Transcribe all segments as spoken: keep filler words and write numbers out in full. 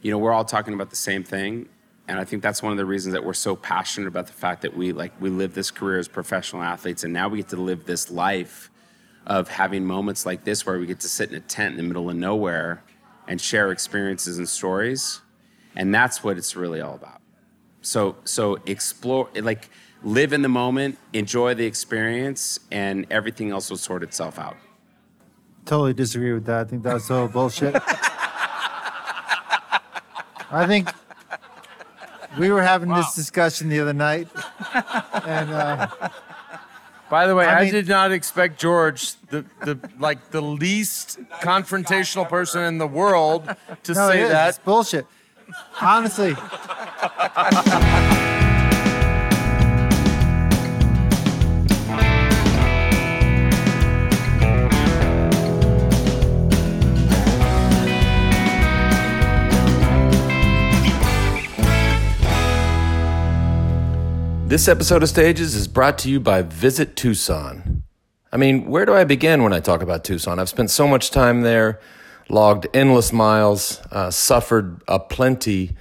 you know, we're all talking about the same thing. And I think that's one of the reasons that we're so passionate about the fact that we like we live this career as professional athletes, and now we get to live this life of having moments like this where we get to sit in a tent in the middle of nowhere and share experiences and stories. And that's what it's really all about. So so explore, like live in the moment, enjoy the experience, and everything else will sort itself out. Totally disagree with that. I think that's all bullshit. I think... We were having wow. this discussion the other night. and uh, By the way, I, I mean, did not expect George, the, the like the least confrontational person in the world, to no, say it is. that. It's bullshit. Honestly. This episode of Stages is brought to you by Visit Tucson. I mean, where do I begin when I talk about Tucson? I've spent so much time there, logged endless miles, uh, suffered a plenty,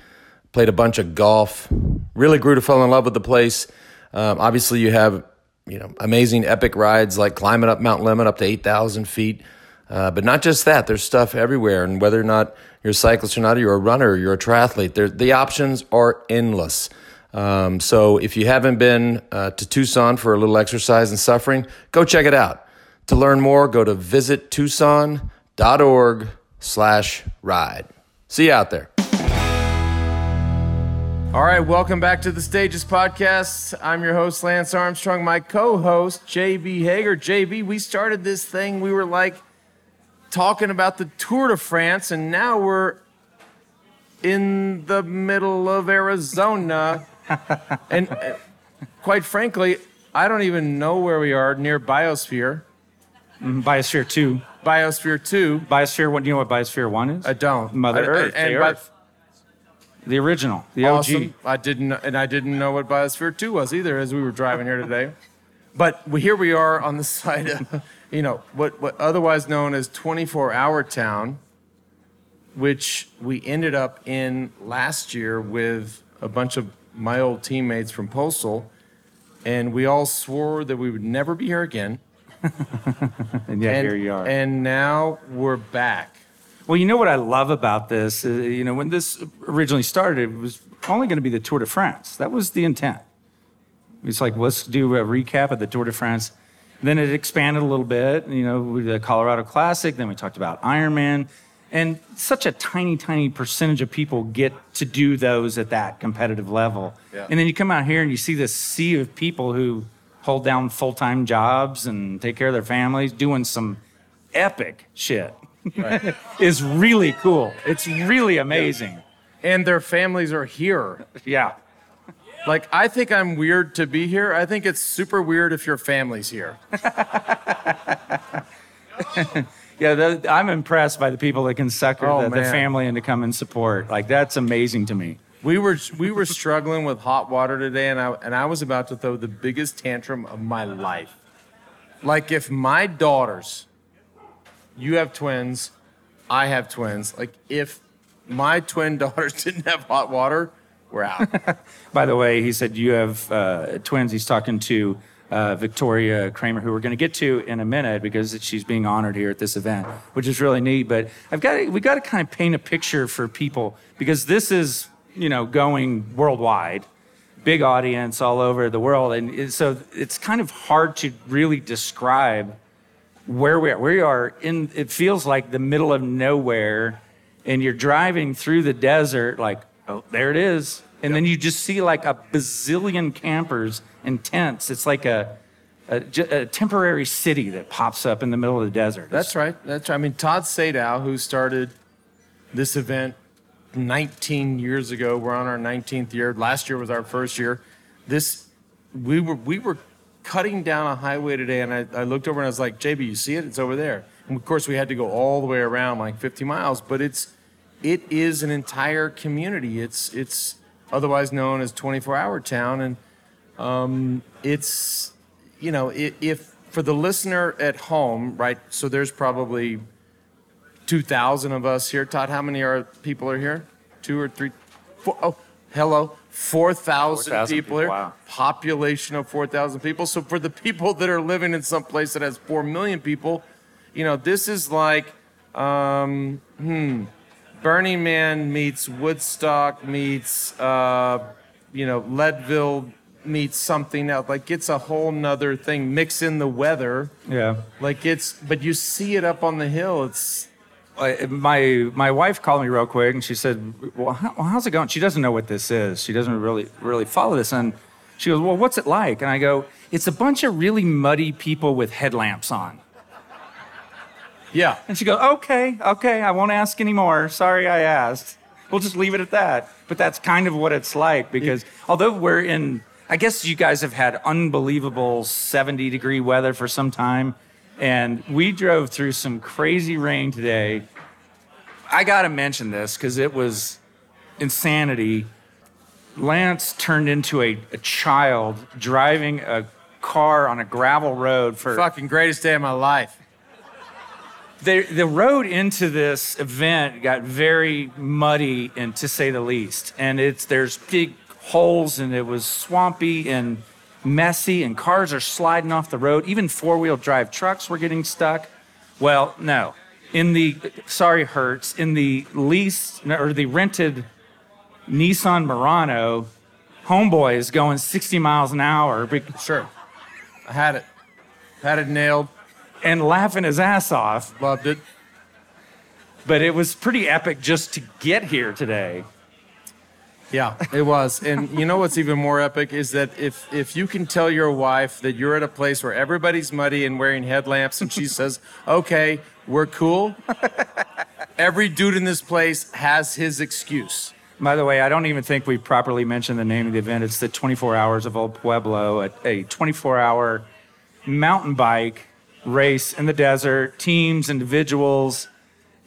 played a bunch of golf, really grew to fall in love with the place. Um, obviously, you have you know amazing epic rides like climbing up Mount Lemmon up to eight thousand feet. Uh, but not just that, there's stuff everywhere. And whether or not you're a cyclist or not, you're a runner, you're a triathlete, there, the options are endless. Um, so if you haven't been uh, to Tucson for a little exercise and suffering, go check it out. To learn more, go to visittucson.org slash ride. See you out there. All right, welcome back to the Stages Podcast. I'm your host, Lance Armstrong, my co-host, J B. Hager. J B, we started this thing. We were like talking about the Tour de France, and now we're in the middle of Arizona. And uh, quite frankly, I don't even know where we are near Biosphere. Mm, Biosphere two. Biosphere two. Biosphere one. Do you know what Biosphere one is? I don't. Mother I, Earth. I, and the, Earth. the original. The awesome. O G. I didn't, and I didn't know what Biosphere two was either as we were driving here today. But we, here we are on the side of, you know, what, what otherwise known as twenty-four hour town, which we ended up in last year with a bunch of my old teammates from Postal, and we all swore that we would never be here again. And yet and, here you are. And now we're back. Well, you know what I love about this? Uh, you know, when this originally started, it was only going to be the Tour de France. That was the intent. It's like, let's do a recap of the Tour de France. Then it expanded a little bit, you know, with the Colorado Classic. Then we talked about Ironman. And such a tiny, tiny percentage of people get to do those at that competitive level. Yeah. And then you come out here and you see this sea of people who hold down full-time jobs and take care of their families, doing some epic shit. Right. It's really cool. It's really amazing. Yeah. And their families are here. Yeah. Like, I think I'm weird to be here. I think it's super weird if your family's here. Yeah, that, I'm impressed by the people that can sucker oh, the, the family into come and support. Like, that's amazing to me. We were we were struggling with hot water today, and I and I was about to throw the biggest tantrum of my life. Like, if my daughters, you have twins, I have twins. Like, if my twin daughters didn't have hot water, we're out. By the way, he said you have uh, twins. He's talking to Uh, Victoria Kramer, who we're going to get to in a minute because she's being honored here at this event, which is really neat. But I've got to, we got to kind of paint a picture for people because this is, you know, going worldwide, big audience all over the world, and so it's kind of hard to really describe where we are. We are in. It feels like the middle of nowhere, and you're driving through the desert. Like, oh, there it is. And then you just see like a bazillion campers and tents. It's like a, a, a temporary city that pops up in the middle of the desert. That's right. That's right. I mean, Todd Sadow, who started this event nineteen years ago. We're on our nineteenth year. Last year was our first year. This, we were we were cutting down a highway today, and I, I looked over and I was like, J B, you see it? It's over there. And of course, we had to go all the way around, like fifty miles. But it's it is an entire community. It's it's. Otherwise known as twenty-four hour town, and um, it's, you know, if, if for the listener at home, right? So there's probably two thousand of us here. Todd, how many are people are here? two or three, four, oh, hello, four thousand four, people, people here. Wow. Population of four thousand people. So for the people that are living in some place that has four million people, you know, this is like, um, hmm, Burning Man meets Woodstock meets, uh, you know, Leadville meets something else. Like, it's a whole nother thing. Mix in the weather. Yeah. Like, it's, but you see it up on the hill. It's, My my wife called me real quick, and she said, well, how, how's it going? She doesn't know what this is. She doesn't really really follow this. And she goes, well, what's it like? And I go, it's a bunch of really muddy people with headlamps on. Yeah. And she goes, okay, okay, I won't ask anymore. Sorry I asked. We'll just leave it at that. But that's kind of what it's like, because although we're in, I guess you guys have had unbelievable seventy-degree weather for some time, and we drove through some crazy rain today. I got to mention this because it was insanity. Lance turned into a, a child driving a car on a gravel road for... Fucking greatest day of my life. The, the road into this event got very muddy, and to say the least. And it's there's big holes, and it was swampy, and... messy, and cars are sliding off the road. Even four-wheel drive trucks were getting stuck. Well, no. In the, sorry, Hertz, in the lease, or the rented Nissan Murano, homeboy is going sixty miles an hour. Sure. I had it. Had it nailed. And laughing his ass off. Loved it. But it was pretty epic just to get here today. Yeah, it was. And you know what's even more epic is that if if you can tell your wife that you're at a place where everybody's muddy and wearing headlamps, and she says, okay, we're cool, every dude in this place has his excuse. By the way, I don't even think we properly mentioned the name of the event. It's the twenty-four hours of Old Pueblo, a twenty-four hour mountain bike race in the desert, teams, individuals.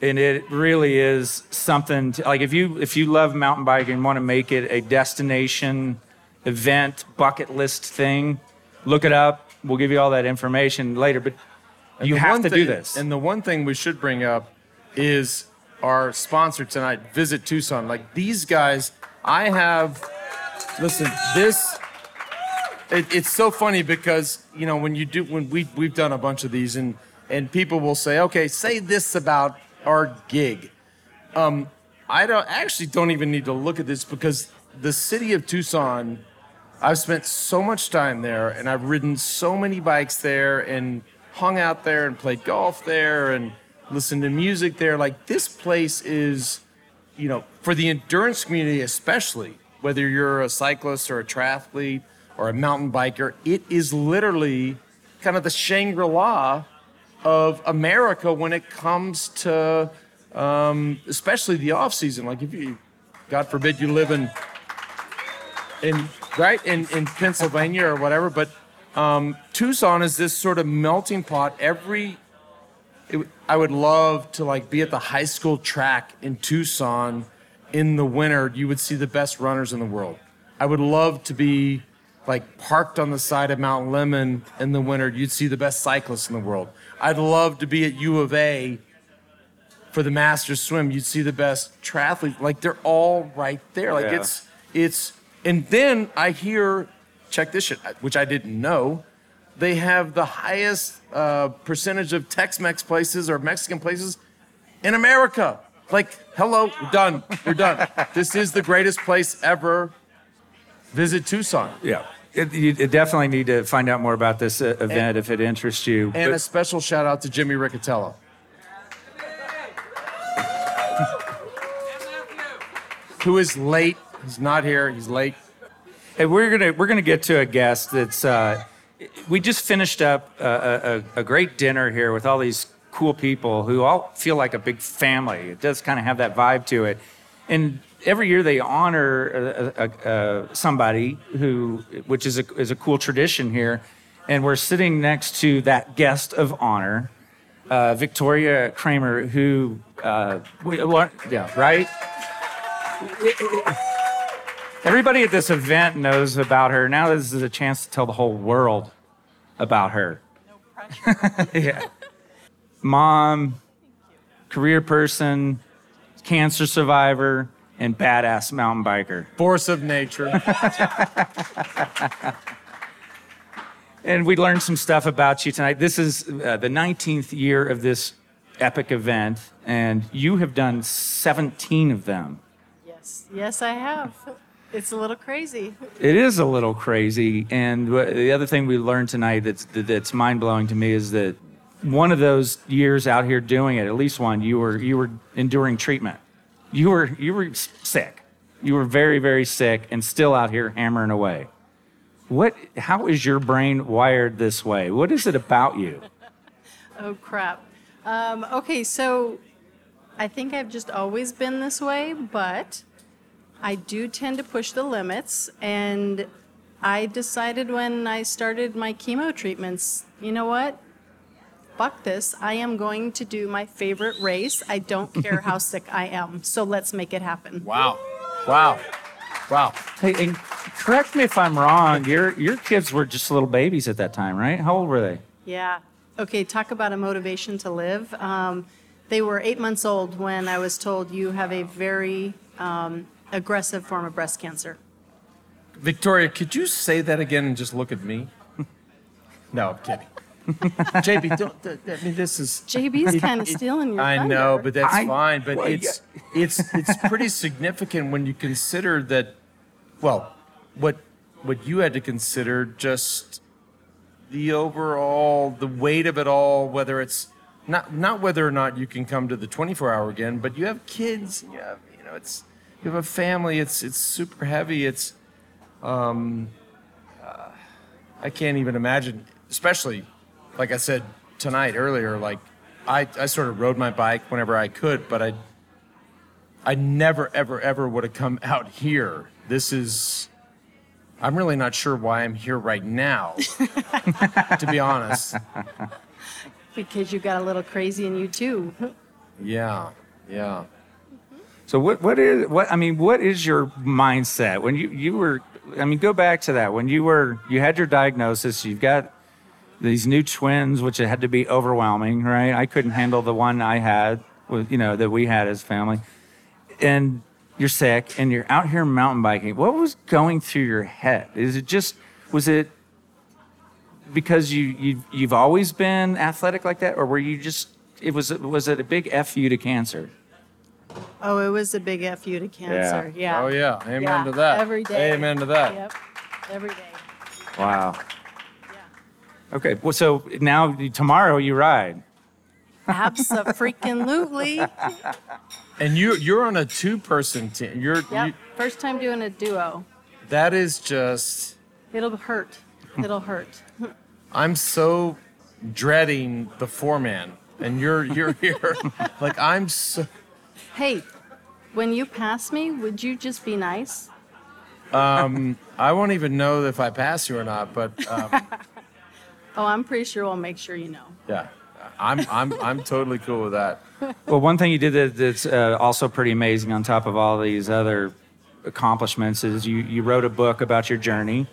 And it really is something to, like, if you if you love mountain biking and want to make it a destination event bucket list thing, look it up. We'll give you all that information later. But you have to do this. And the one thing we should bring up is our sponsor tonight, Visit Tucson. Like, these guys, I have, listen, this. It, it's so funny because you know when you do when we we've done a bunch of these, and and people will say, okay, say this about our gig. Um, I don't actually don't even need to look at this because the city of Tucson, I've spent so much time there, and I've ridden so many bikes there and hung out there and played golf there and listened to music there. Like, this place is, you know, for the endurance community especially, whether you're a cyclist or a triathlete or a mountain biker, it is literally kind of the Shangri-La of America when it comes to, um, especially the off season. Like, if you, God forbid, you live in, in right in, in Pennsylvania or whatever, but um, Tucson is this sort of melting pot. Every, it, I would love to like be at the high school track in Tucson in the winter. You would see the best runners in the world. I would love to be like parked on the side of Mount Lemmon in the winter. You'd see the best cyclists in the world. I'd love to be at U of A for the Masters swim. You'd see the best triathletes. Like, they're all right there. Like, yeah. it's, it's, and then I hear, check this shit, which I didn't know, they have the highest uh, percentage of Tex-Mex places or Mexican places in America. Like, hello, we're done, we're done. This is the greatest place ever. Visit Tucson. Yeah. It, you definitely need to find out more about this event and, if it interests you. And but, a special shout out to Jimmy Riccatello. Who is late? He's not here. He's late. Hey, we're gonna we're gonna get to a guest that's. Uh, we just finished up a, a, a great dinner here with all these cool people who all feel like a big family. It does kind of have that vibe to it, and. Every year they honor a, a, a somebody who, which is a, is a cool tradition here. And we're sitting next to that guest of honor, uh, Victoria Kramer, who, uh, we, yeah, right? Everybody at this event knows about her. Now this is a chance to tell the whole world about her. No pressure. Yeah. Mom, career person, cancer survivor, and badass mountain biker. Force of nature. And we learned some stuff about you tonight. This is uh, the nineteenth year of this epic event, and you have done seventeen of them. Yes, yes, I have. It's a little crazy. It is a little crazy. And the other thing we learned tonight that's, that's mind-blowing to me is that one of those years out here doing it, at least one, you were you were enduring treatment. You were you were sick. You were very, very sick and still out here hammering away. What? How is your brain wired this way? What is it about you? Oh, crap. Um, okay, so I think I've just always been this way, but I do tend to push the limits, and I decided when I started my chemo treatments, you know what? Fuck this. I am going to do my favorite race. I don't care how sick I am, so let's make it happen. Wow. Wow. Wow. Hey, and correct me if I'm wrong, your your kids were just little babies at that time, right? How old were they? Yeah. Okay, talk about a motivation to live. Um, they were eight months old when I was told you have a very... Um, aggressive form of breast cancer. Victoria, could you say that again and just look at me? No, I'm kidding. J B, don't, don't, I mean, this is... J B's kind of stealing your I thunder. know, but that's I, fine, but well, it's, yeah. it's it's pretty significant when you consider that, well, what what you had to consider, just the overall, the weight of it all, whether it's, not not whether or not you can come to the twenty-four hour again, but you have kids, and you have, you know, it's... You have a family. It's it's super heavy. It's, um, uh, I can't even imagine. Especially, like I said tonight earlier, like I, I sort of rode my bike whenever I could, but I I never ever ever would have come out here. This is. I'm really not sure why I'm here right now. To be honest. Because you got a little crazy in you too. Yeah. Yeah. So what what is what I mean what is your mindset when you, you were I mean go back to that when you were you had your diagnosis, you've got these new twins, which it had to be overwhelming, right? I couldn't handle the one I had with, you know, that we had as family, and you're sick and you're out here mountain biking. What was going through your head? Is it just was it because you, you you've always been athletic like that, or were you just it was was it a big F you to cancer? Oh, it was a big F you to cancer. Yeah. yeah. Oh, yeah. Amen yeah. to that. Every day. Amen to that. Yep. Every day. Wow. Yeah. Okay. Well, so now tomorrow you ride. Abso-freaking-lutely. And you you're on a two-person team. You're yep. you, first time doing a duo. That is just. It'll hurt. It'll hurt. I'm so dreading the four-man, and you're you're here. Like I'm so. Hey, when you pass me, would you just be nice? Um, I won't even know if I pass you or not, but um, oh, I'm pretty sure we'll make sure you know. Yeah, I'm I'm I'm totally cool with that. Well, one thing you did that, that's uh, also pretty amazing, on top of all these other accomplishments, is you you wrote a book about your journey,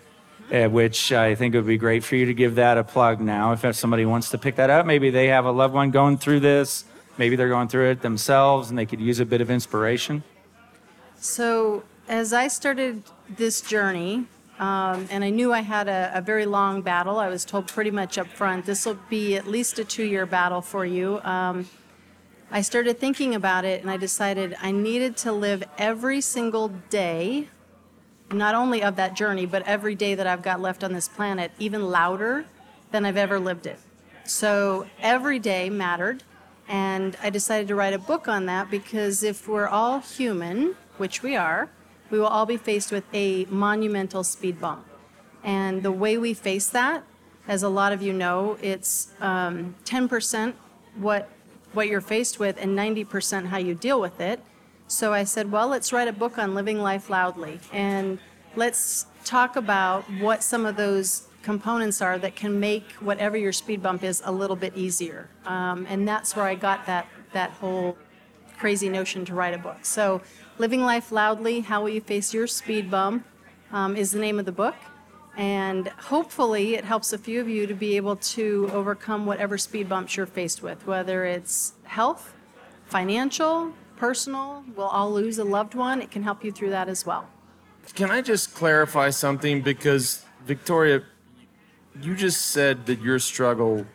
uh, which I think would be great for you to give that a plug now. If somebody wants to pick that up, maybe they have a loved one going through this. Maybe they're going through it themselves and they could use a bit of inspiration. So as I started this journey, um, and I knew I had a, a very long battle, I was told pretty much up front, this will be at least a two-year battle for you. Um, I started thinking about it, and I decided I needed to live every single day, not only of that journey, but every day that I've got left on this planet, even louder than I've ever lived it. So every day mattered. And I decided to write a book on that, because if we're all human, which we are, we will all be faced with a monumental speed bump. And the way we face that, as a lot of you know, it's um, ten percent what what you're faced with and ninety percent how you deal with it. So I said, well, let's write a book on living life loudly. And let's talk about what some of those components are that can make whatever your speed bump is a little bit easier. Um, and that's where I got that that whole crazy notion to write a book. So Living Life Loudly, How Will You Face Your Speed Bump um, is the name of the book. And hopefully it helps a few of you to be able to overcome whatever speed bumps you're faced with, whether it's health, financial, personal, we'll all lose a loved one, it can help you through that as well. Can I just clarify something? Because, Victoria, you just said that your struggle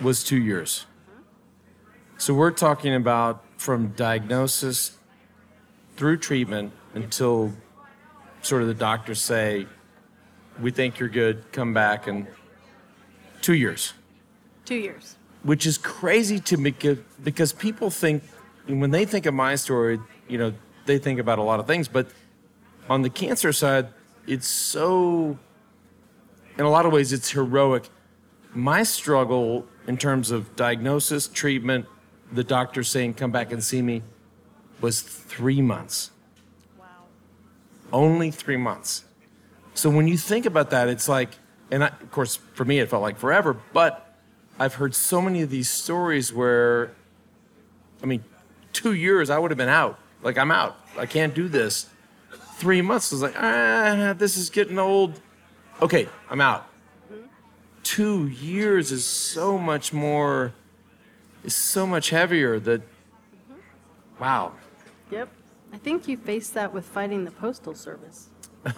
was two years. So we're talking about from diagnosis through treatment until sort of the doctors say, we think you're good, come back, and two years. Two years. Which is crazy to me because people think, when they think of my story, you know, they think about a lot of things, but on the cancer side, it's so, in a lot of ways, it's heroic. My struggle in terms of diagnosis, treatment, the doctor saying, come back and see me, was three months. Wow. Only three months. So when you think about that, it's like, and I, of course, for me, it felt like forever, but I've heard so many of these stories where, I mean, two years, I would have been out. Like, I'm out. I can't do this. Three months, I was like, ah, this is getting old. Okay, I'm out. Mm-hmm. Two years is so much more, is so much heavier that, mm-hmm. Wow. Yep. I think you faced that with fighting the Postal Service,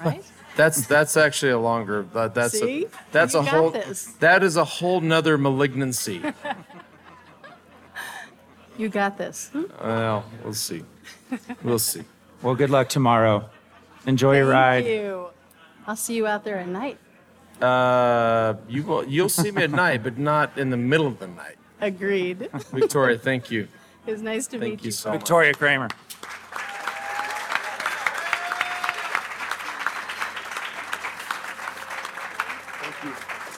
right? that's that's actually a longer, uh, that's See? A, that's you a whole, this. That is a whole nother malignancy. You got this. Hmm? Well, we'll see. We'll see. Well, good luck tomorrow. Enjoy Thank your ride. Thank you. I'll see you out there at night. Uh, you will, you'll see me at night, but not in the middle of the night. Agreed. Victoria, thank you. It was nice to thank meet you. you so Victoria much. Kramer. Thank you.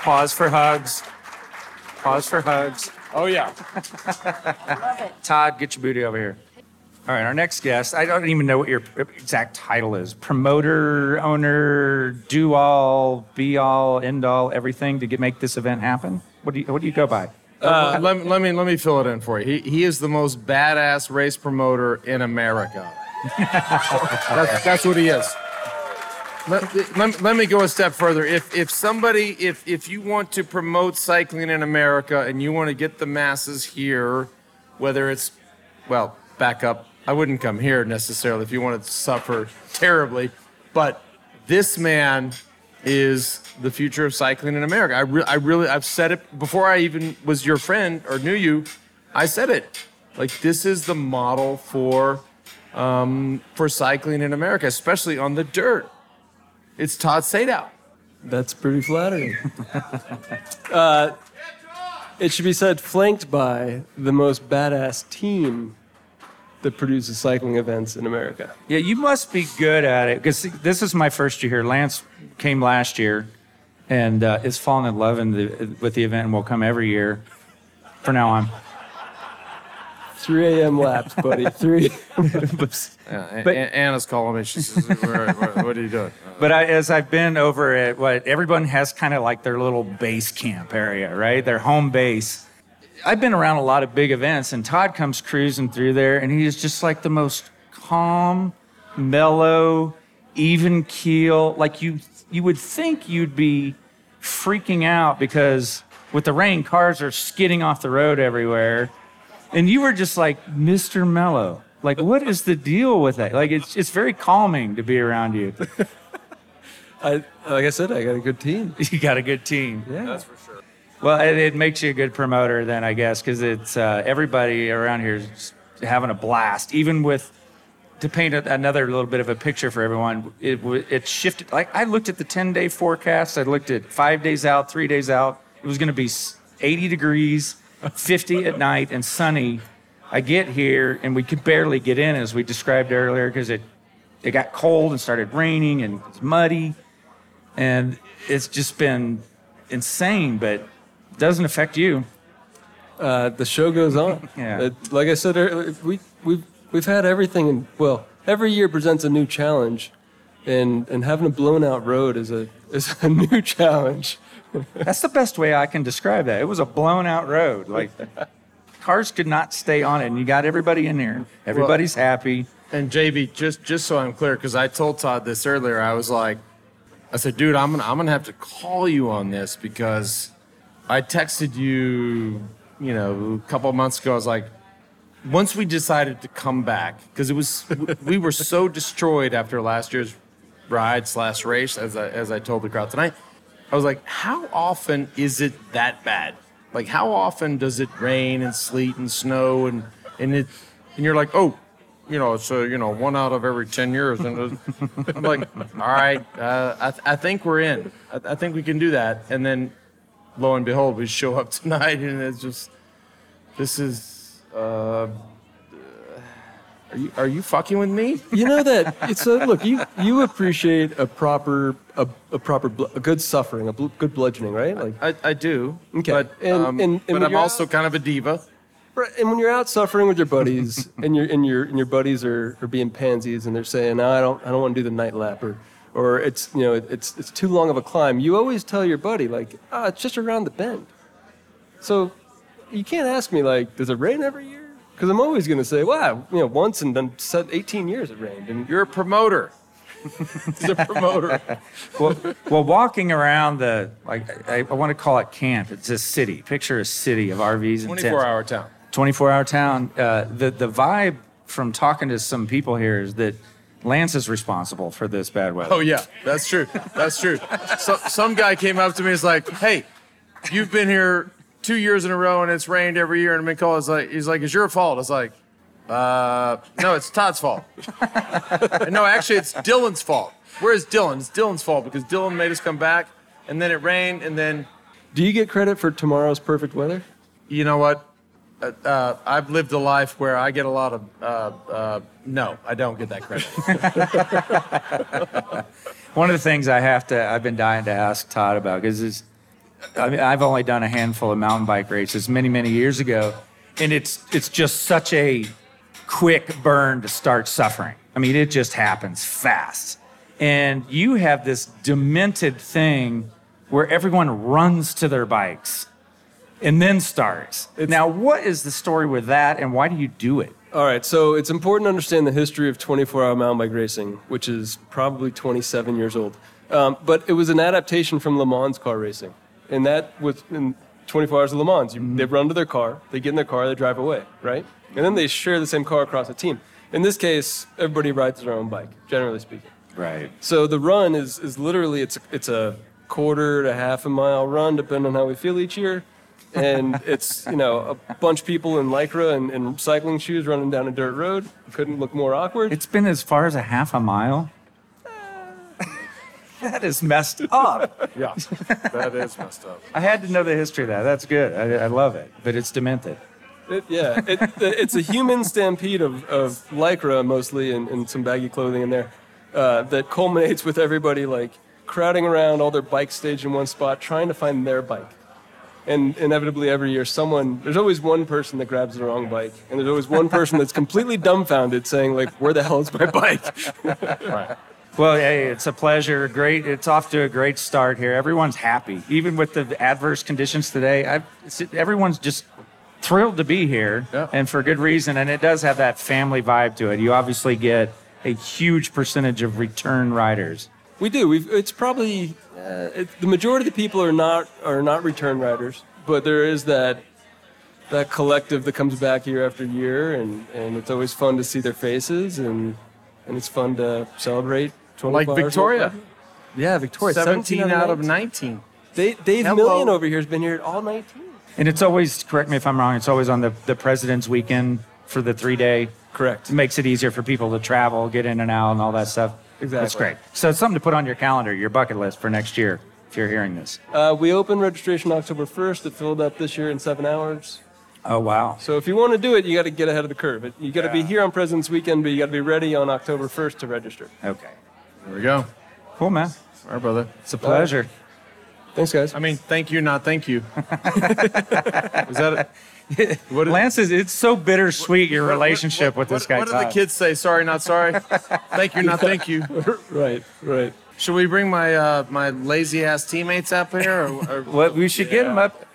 Pause for hugs. Pause for hugs. Oh, yeah. Love it. Todd, get your booty over here. All right, our next guest, I don't even know what your exact title is. Promoter, owner, do-all, be-all, end-all, everything to get, make this event happen? What do you, what do you go by? Uh, let, let me let me fill it in for you. He, he is the most badass race promoter in America. that's, that's what he is. Let, let, let me go a step further. If if somebody, if if you want to promote cycling in America and you want to get the masses here, whether it's, well, back up. I wouldn't come here necessarily if you wanted to suffer terribly, but this man is the future of cycling in America. I, re- I really, I've said it before I even was your friend or knew you. I said it. Like, this is the model for um, for cycling in America, especially on the dirt. It's Todd Sadow. That's pretty flattering. uh, it should be said, flanked by the most badass team that produces cycling events in America. Yeah, you must be good at it, because this is my first year here. Lance came last year, and uh, has fallen in love in the, with the event, and will come every year from now on. three a.m. laps, buddy. three a.m. laps. Yeah, but, Anna's calling me. She says, where, where, what are you doing? Uh, but I, as I've been over at what everyone has kind of like their little base camp area, right? Their home base. I've been around a lot of big events, and Todd comes cruising through there, and he is just like the most calm, mellow, even keel. Like, you you would think you'd be freaking out, because with the rain, cars are skidding off the road everywhere. And you were just like, Mister Mellow. Like, what is the deal with that? Like, it's it's very calming to be around you. I, like I said, I got a good team. You got a good team. Yeah. That's for sure. Well, it, it makes you a good promoter then, I guess, because it's uh, everybody around here is having a blast. Even with, to paint a, another little bit of a picture for everyone, it it shifted. Like, I looked at the ten-day forecast. I looked at five days out, three days out. It was going to be eighty degrees, fifty at night, and sunny. I get here, and we could barely get in, as we described earlier, because it, it got cold and started raining, and it's muddy. And it's just been insane, but doesn't affect you. Uh, the show goes on. Yeah. It, like I said, we we've we've had everything. In, well, every year presents a new challenge, and and having a blown out road is a is a new challenge. That's the best way I can describe that. It was a blown out road. Like, cars could not stay on it, and you got everybody in there. Everybody's well, happy. And J B, just just so I'm clear, because I told Todd this earlier, I was like, I said, dude, I'm gonna I'm gonna have to call you on this, because I texted you, you know, a couple of months ago. I was like, once we decided to come back, because it was we were so destroyed after last year's ride slash race, as I, as I told the crowd tonight, I was like, how often is it that bad? Like, how often does it rain and sleet and snow and and it and you're like, oh, you know, so you know, one out of every ten years, and I'm like, all right, uh, I th- I think we're in. I, th- I think we can do that. And then, lo and behold, we show up tonight, and it's just, this is. Uh, Are you, are you fucking with me? You know that it's a, look. You you appreciate a proper a, a proper a good suffering, a bl- good bludgeoning, right? Like I, I do. Okay, but and, um, and, and but I'm also out, kind of a diva. Right, and when you're out suffering with your buddies, and your and your and your buddies are, are being pansies, and they're saying, no, I don't I don't want to do the night lap, or or it's you know it's it's too long of a climb. You always tell your buddy like, ah, oh, it's just around the bend. So you can't ask me like, does it rain every year? Because I'm always going to say, wow, you know, once in eighteen years it rained. And you're a promoter. He's a promoter. well, well, walking around the, like, I, I want to call it camp. It's a city. Picture a city of R Vs and tents. twenty-four hour town. twenty-four hour town. Uh, the, the vibe from talking to some people here is that Lance is responsible for this bad weather. Oh, yeah. That's true. That's true. So, some guy came up to me and was like, hey, you've been here two years in a row, and it's rained every year. And McCall is like, he's like, it's your fault. I was like, uh, no, it's Todd's fault. And no, actually, it's Dylan's fault. Where is Dylan? It's Dylan's fault because Dylan made us come back, and then it rained, and then. Do you get credit for tomorrow's perfect weather? You know what? Uh, uh, I've lived a life where I get a lot of. Uh, uh, no, I don't get that credit. One of the things I have to, I've been dying to ask Todd about because it's. I mean, I've only done a handful of mountain bike races many, many years ago, and it's it's just such a quick burn to start suffering. I mean, it just happens fast. And you have this demented thing where everyone runs to their bikes and then starts. It's, now, what is the story with that, and why do you do it? All right, so it's important to understand the history of twenty-four hour mountain bike racing, which is probably twenty-seven years old. Um, but it was an adaptation from Le Mans car racing. And that was in twenty-four Hours of Le Mans. You, they run to their car, they get in their car, they drive away, right? And then they share the same car across the team. In this case, everybody rides their own bike, generally speaking. Right. So the run is is literally, it's a, it's a quarter to half a mile run, depending on how we feel each year. And it's, you know, a bunch of people in Lycra and, and cycling shoes running down a dirt road. Couldn't look more awkward. It's been as far as a half a mile. That is messed up. Yeah, that is messed up. I had to know the history of that. That's good. I, I love it, but it's demented. It, yeah, it, it's a human stampede of, of Lycra mostly and, and some baggy clothing in there uh, that culminates with everybody like crowding around all their bikes staged in one spot trying to find their bike. And inevitably every year someone, there's always one person that grabs the wrong bike, and there's always one person that's completely dumbfounded saying like, where the hell is my bike? Right. Well, hey, it's a pleasure. Great. It's off to a great start here. Everyone's happy. Even with the adverse conditions today, I've, everyone's just thrilled to be here, yeah. And for good reason. And it does have that family vibe to it. You obviously get a huge percentage of return riders. We do. We've, it's probably uh, it, the majority of the people are not are not return riders, but there is that that collective that comes back year after year, and, and it's always fun to see their faces, and and it's fun to celebrate. Like Victoria. Yeah, Victoria. seventeen out of nineteen. They, Dave Hello. Million over here has been here at all nineteen. And it's always, correct me if I'm wrong, it's always on the, the President's Weekend for the three-day. Correct. It makes it easier for people to travel, get in and out, and all that stuff. Exactly. That's great. So it's something to put on your calendar, your bucket list for next year, if you're hearing this. Uh, we opened registration October first. It filled up this year in seven hours. Oh, wow. So if you want to do it, you got to get ahead of the curve. You got to yeah. be here on President's Weekend, but you got to be ready on October first to register. Okay. There we go. Cool, man. All right, brother. It's a pleasure. Thanks, guys. I mean, thank you, not thank you. Is that a, what is, Lance, is, it's so bittersweet, your relationship what, what, what, with this guy, What, what did the kids say? Sorry, not sorry. Thank you, not thank you. Right, right. Should we bring my uh, my lazy-ass teammates up here? Or, or, well, we should yeah. get them up.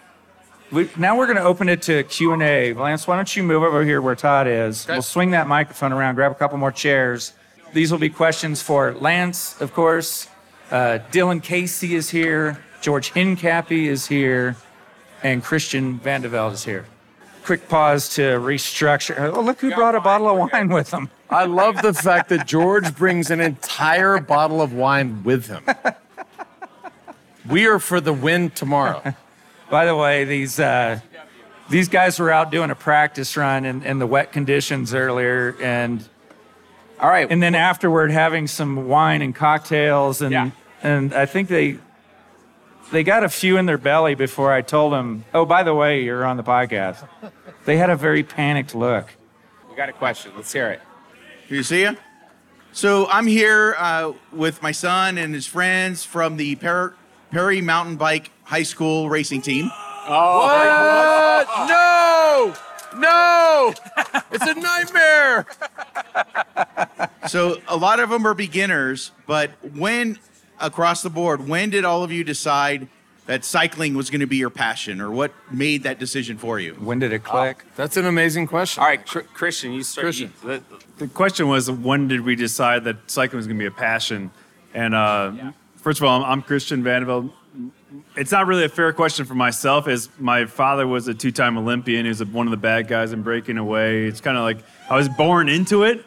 We, now we're going to open it to Q and A. Lance, why don't you move over here where Todd is? Okay. We'll swing that microphone around, grab a couple more chairs. These will be questions for Lance, of course. Uh, Dylan Casey is here. George Hincapie is here. And Christian Vande Velde is here. quick pause to restructure. Oh, look who brought a bottle of wine with him. I love the fact that George brings an entire bottle of wine with him. We are for the win tomorrow. By the way, these uh, these guys were out doing a practice run in, in the wet conditions earlier, and all right, and then well, afterward having some wine and cocktails, and yeah. and I think they they got a few in their belly before I told them, oh, by the way, you're on the podcast. They had a very panicked look. We got a question. Let's hear it. You see ya? So I'm here uh, with my son and his friends from the Perry. Perry Mountain Bike High School Racing Team. Oh, what? No! No! It's a nightmare! So a lot of them are beginners, but when, across the board, when did all of you decide that cycling was going to be your passion, or what made that decision for you? When did it click? Oh, that's an amazing question. All right, Cr- Christian, you start. Christian. You, the, the question was, when did we decide that cycling was going to be a passion? And... Uh, yeah. First of all, I'm Christian Vande Velde. It's not really a fair question for myself, as my father was a two-time Olympian. He was one of the bad guys in Breaking Away. It's kind of like I was born into it,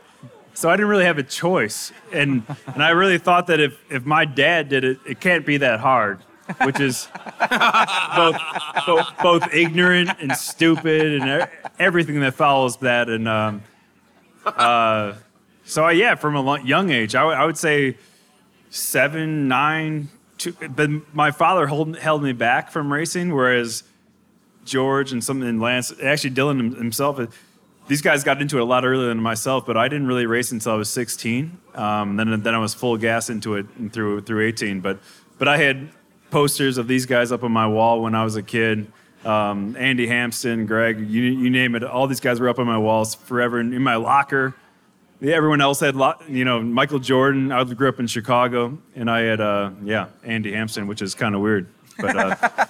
so I didn't really have a choice. And and I really thought that if, if my dad did it, it can't be that hard, which is both, both, both ignorant and stupid and everything that follows that. And um, uh, so, I, yeah, from a young age, I, w- I would say... Seven, nine, two. But my father hold, held me back from racing, whereas George and some and Lance, actually Dylan himself, these guys got into it a lot earlier than myself. But I didn't really race until I was sixteen. Um, then then I was full gas into it through through eighteen. But but I had posters of these guys up on my wall when I was a kid. Um, Andy Hampsten, Greg, you you name it. All these guys were up on my walls forever, and in my locker. Yeah, everyone else had, lot, you know, Michael Jordan. I grew up in Chicago, and I had, uh, yeah, Andy Hampsten, which is kind of weird. But uh,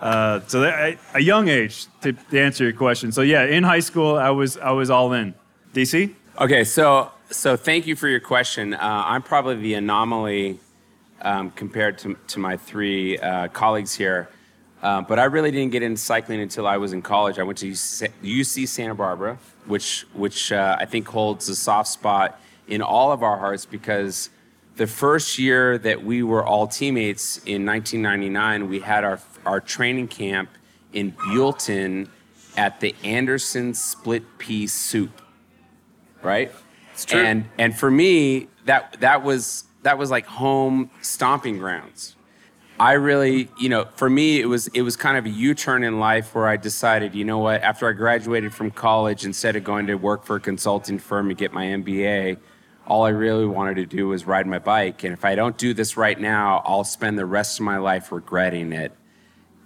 uh, so that, a young age to, to answer your question. So yeah, in high school, I was I was all in. D C? Okay, so so thank you for your question. Uh, I'm probably the anomaly um, compared to to my three uh, colleagues here, uh, but I really didn't get into cycling until I was in college. I went to U C Santa Barbara. which which uh, I think holds a soft spot in all of our hearts, because the first year that we were all teammates in nineteen ninety-nine, we had our our training camp in Buellton at the Anderson's Split Pea Soup, right? It's true. And and for me, that that was that was like home stomping grounds. I really, you know, for me, it was it was kind of a U-turn in life where I decided, you know what, after I graduated from college, instead of going to work for a consulting firm and get my M B A, all I really wanted to do was ride my bike. And if I don't do this right now, I'll spend the rest of my life regretting it.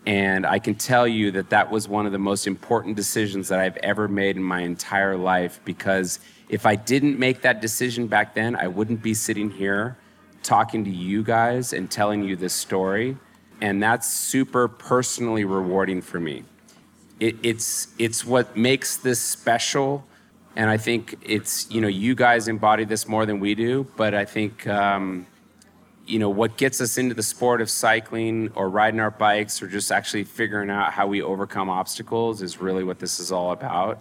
And I can tell you that that was one of the most important decisions that I've ever made in my entire life, because if I didn't make that decision back then, I wouldn't be sitting here talking to you guys and telling you this story, and that's super personally rewarding for me. It, it's it's what makes this special, and I think it's, you know, you guys embody this more than we do, but I think, um, you know, what gets us into the sport of cycling or riding our bikes or just actually figuring out how we overcome obstacles is really what this is all about,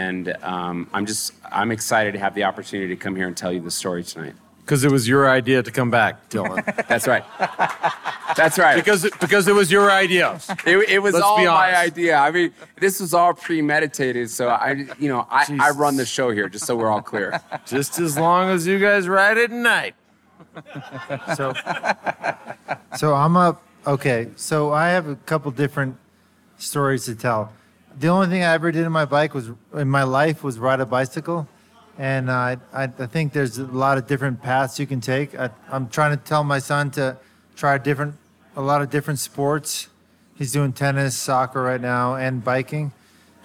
and um, I'm just, I'm excited to have the opportunity to come here and tell you the story tonight. Because it was your idea to come back, Dylan. That's right. That's right. Because because it was your idea. It, it was Let's all my idea. I mean, this was all premeditated. So I, you know, I, I run the show here, just so we're all clear. Just as long as you guys ride at night. So, so I'm up. Okay. So I have a couple different stories to tell. The only thing I ever did in my bike was in my life was ride a bicycle. And uh, I, I think there's a lot of different paths you can take. I, I'm trying to tell my son to try different, a lot of different sports. He's doing tennis, soccer right now, and biking.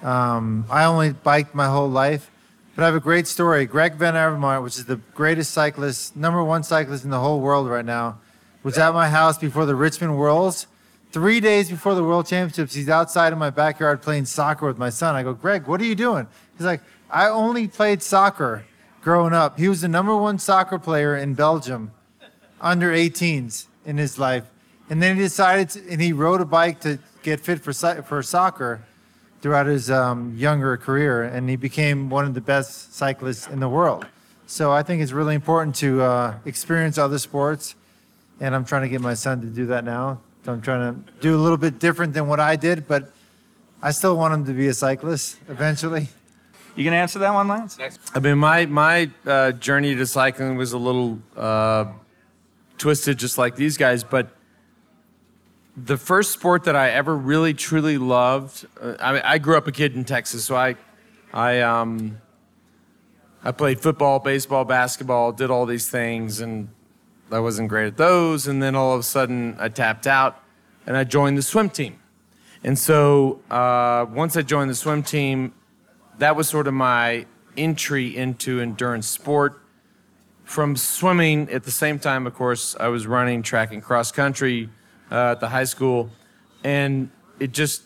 Um, I only biked my whole life, but I have a great story. Greg Van Avermaet, which is the greatest cyclist, number one cyclist in the whole world right now, was at my house before the Richmond Worlds. Three days before the World Championships, he's outside in my backyard playing soccer with my son. I go, Greg, what are you doing? He's like, I only played soccer growing up. He was the number one soccer player in Belgium, under eighteens in his life. And then he decided, to, and he rode a bike to get fit for for soccer. throughout his um, younger career, and he became one of the best cyclists in the world. So I think it's really important to uh, experience other sports, and I'm trying to get my son to do that now. So I'm trying to do a little bit different than what I did, but I still want him to be a cyclist eventually. You gonna answer that one, Lance? I mean, my my uh, journey to cycling was a little uh, twisted, just like these guys. But the first sport that I ever really truly loved, uh, I mean, I grew up a kid in Texas, so I, I um, I played football, baseball, basketball, did all these things, and I wasn't great at those. And then all of a sudden, I tapped out, and I joined the swim team. And so uh, once I joined the swim team, that was sort of my entry into endurance sport. From swimming, at the same time, of course, I was running track and cross country uh, at the high school. And it just,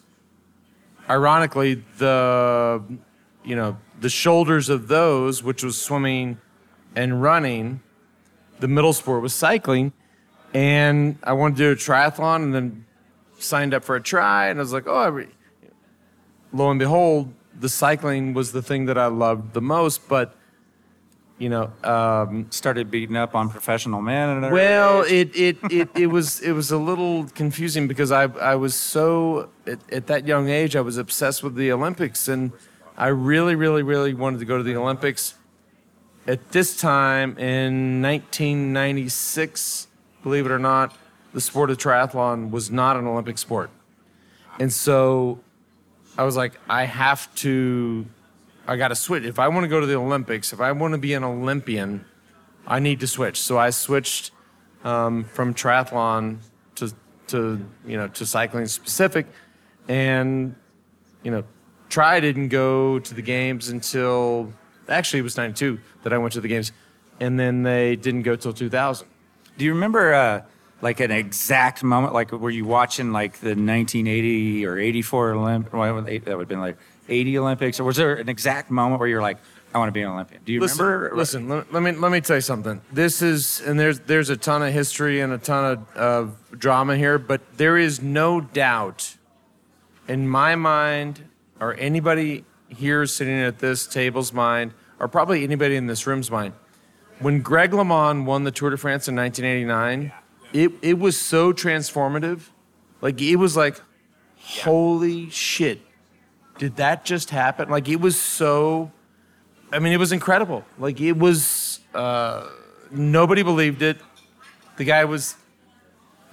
ironically, the, you know, the shoulders of those, which was swimming and running, the middle sport was cycling. And I wanted to do a triathlon and then signed up for a try. And I was like, oh, I lo and behold, the cycling was the thing that I loved the most, but, you know, um, started beating up on professional men. At well, it it, it it was it was a little confusing because I I was so at, at that young age I was obsessed with the Olympics, and I really really really wanted to go to the Olympics. At this time in nineteen ninety-six, believe it or not, the sport of triathlon was not an Olympic sport, and so I was like, I have to, I got to switch. If I want to go to the Olympics, if I want to be an Olympian, I need to switch. So I switched um, from triathlon to, to, you know, to cycling specific. And, you know, tri didn't go to the games until, actually it was ninety-two that I went to the games. And then they didn't go till two thousand. Do you remember, uh, like an exact moment, like were you watching like the nineteen eighty or eighty-four Olympics? Well, that would have been like eighty Olympics. Or was there an exact moment where you're like, I want to be an Olympian? Do you listen, remember? Listen, let me let me tell you something. This is, and there's there's a ton of history and a ton of, of drama here, but there is no doubt in my mind, or anybody here sitting at this table's mind, or probably anybody in this room's mind, when Greg LeMond won the Tour de France in nineteen eighty-nine. Yeah. It it was so transformative. Like, it was like, holy shit, did that just happen? Like, it was so, I mean, it was incredible. Like, it was, uh, nobody believed it. The guy was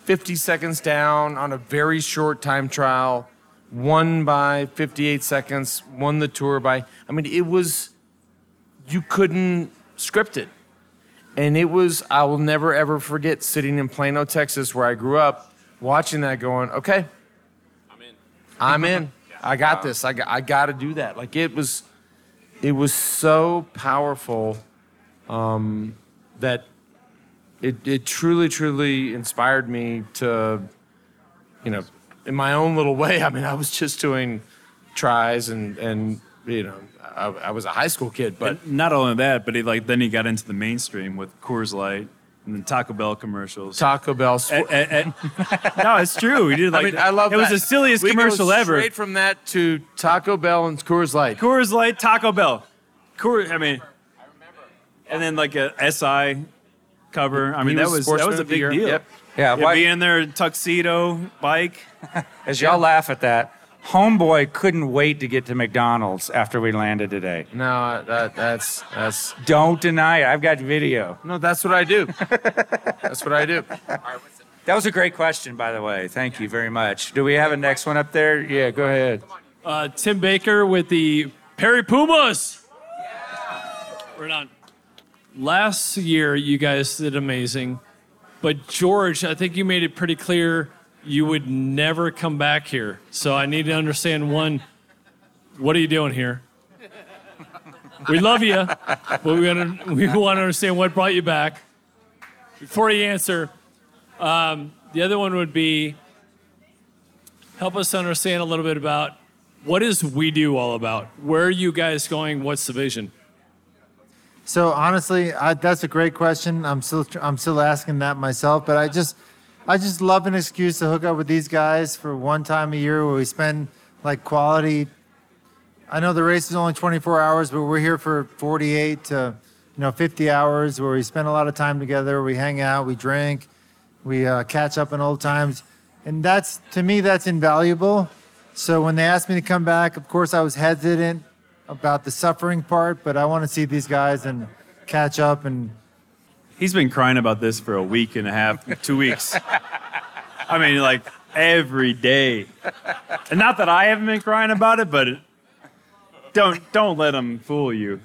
fifty seconds down on a very short time trial, won by fifty-eight seconds, won the tour by, I mean, it was, you couldn't script it. And it was, I will never, ever forget sitting in Plano, Texas, where I grew up, watching that going, okay, I'm in. I'm in. Yeah. I got wow. this. I got, I got to do that. Like, it was, it was so powerful um, that it, it truly, truly inspired me to, you know, in my own little way. I mean, I was just doing tries and, and you know, I, I was a high school kid, but and not only that, but he like then he got into the mainstream with Coors Light and then Taco Bell commercials. Taco Bell. Sw- at, at, at, no, it's true. He did like I mean, I love it that. Was the silliest we commercial straight ever. Straight from that to Taco Bell and Coors Light. Coors Light, Taco Bell. Coors. I mean, I remember. And then like a S I cover. I mean, was that was that was a big year. Deal. Yep. Yeah, yeah, being there tuxedo bike. As y'all yeah. laugh at that. Homeboy couldn't wait to get to McDonald's after we landed today. No, that, that's that's. Don't deny it. I've got video. No, that's what I do. That's what I do. That was a great question, by the way. Thank you very much. Do we have a next one up there? Yeah, go ahead. Uh, Tim Baker with the Perry Pumas. Yeah. Right on. Last year, you guys did amazing, but George, I think you made it pretty clear you would never come back here. So I need to understand, one, what are you doing here? We love you, but we want to, we want to understand what brought you back. Before you answer, um, the other one would be, help us understand a little bit about what is We Do all about? Where are you guys going? What's the vision? So honestly, I, that's a great question. I'm still, I'm still asking that myself, but I just... I just love an excuse to hook up with these guys for one time a year where we spend like quality I know the race is only twenty-four hours, but we're here for forty-eight to you know fifty hours where we spend a lot of time together. We hang out, we drink, we uh, catch up on old times. And that's, to me, that's invaluable. So when they asked me to come back, of course, I was hesitant about the suffering part, but I want to see these guys and catch up. And he's been crying about this for a week and a half, two weeks. I mean, like every day. And not that I haven't been crying about it, but don't don't let him fool you.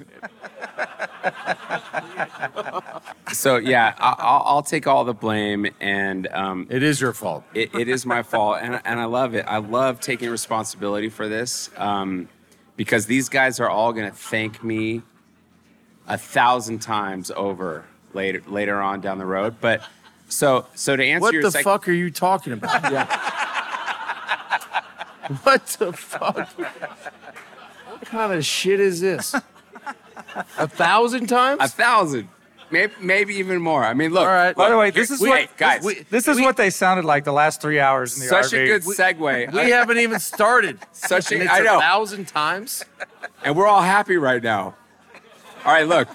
So yeah, I'll, I'll take all the blame, and um, it is your fault. It, it is my fault, and and I love it. I love taking responsibility for this, um, because these guys are all gonna thank me a thousand times over later later on down the road. But so so to answer what your what the sec- fuck are you talking about? Yeah. What the fuck? What kind of shit is this? A thousand times? A thousand. Maybe, maybe even more. I mean, look. All right. By the way, this is we, what guys. We, this is we, what they sounded like the last three hours in the such R V. Such a good segue. We, we haven't even started. Such a, I know. A thousand times, and we're all happy right now. All right, look.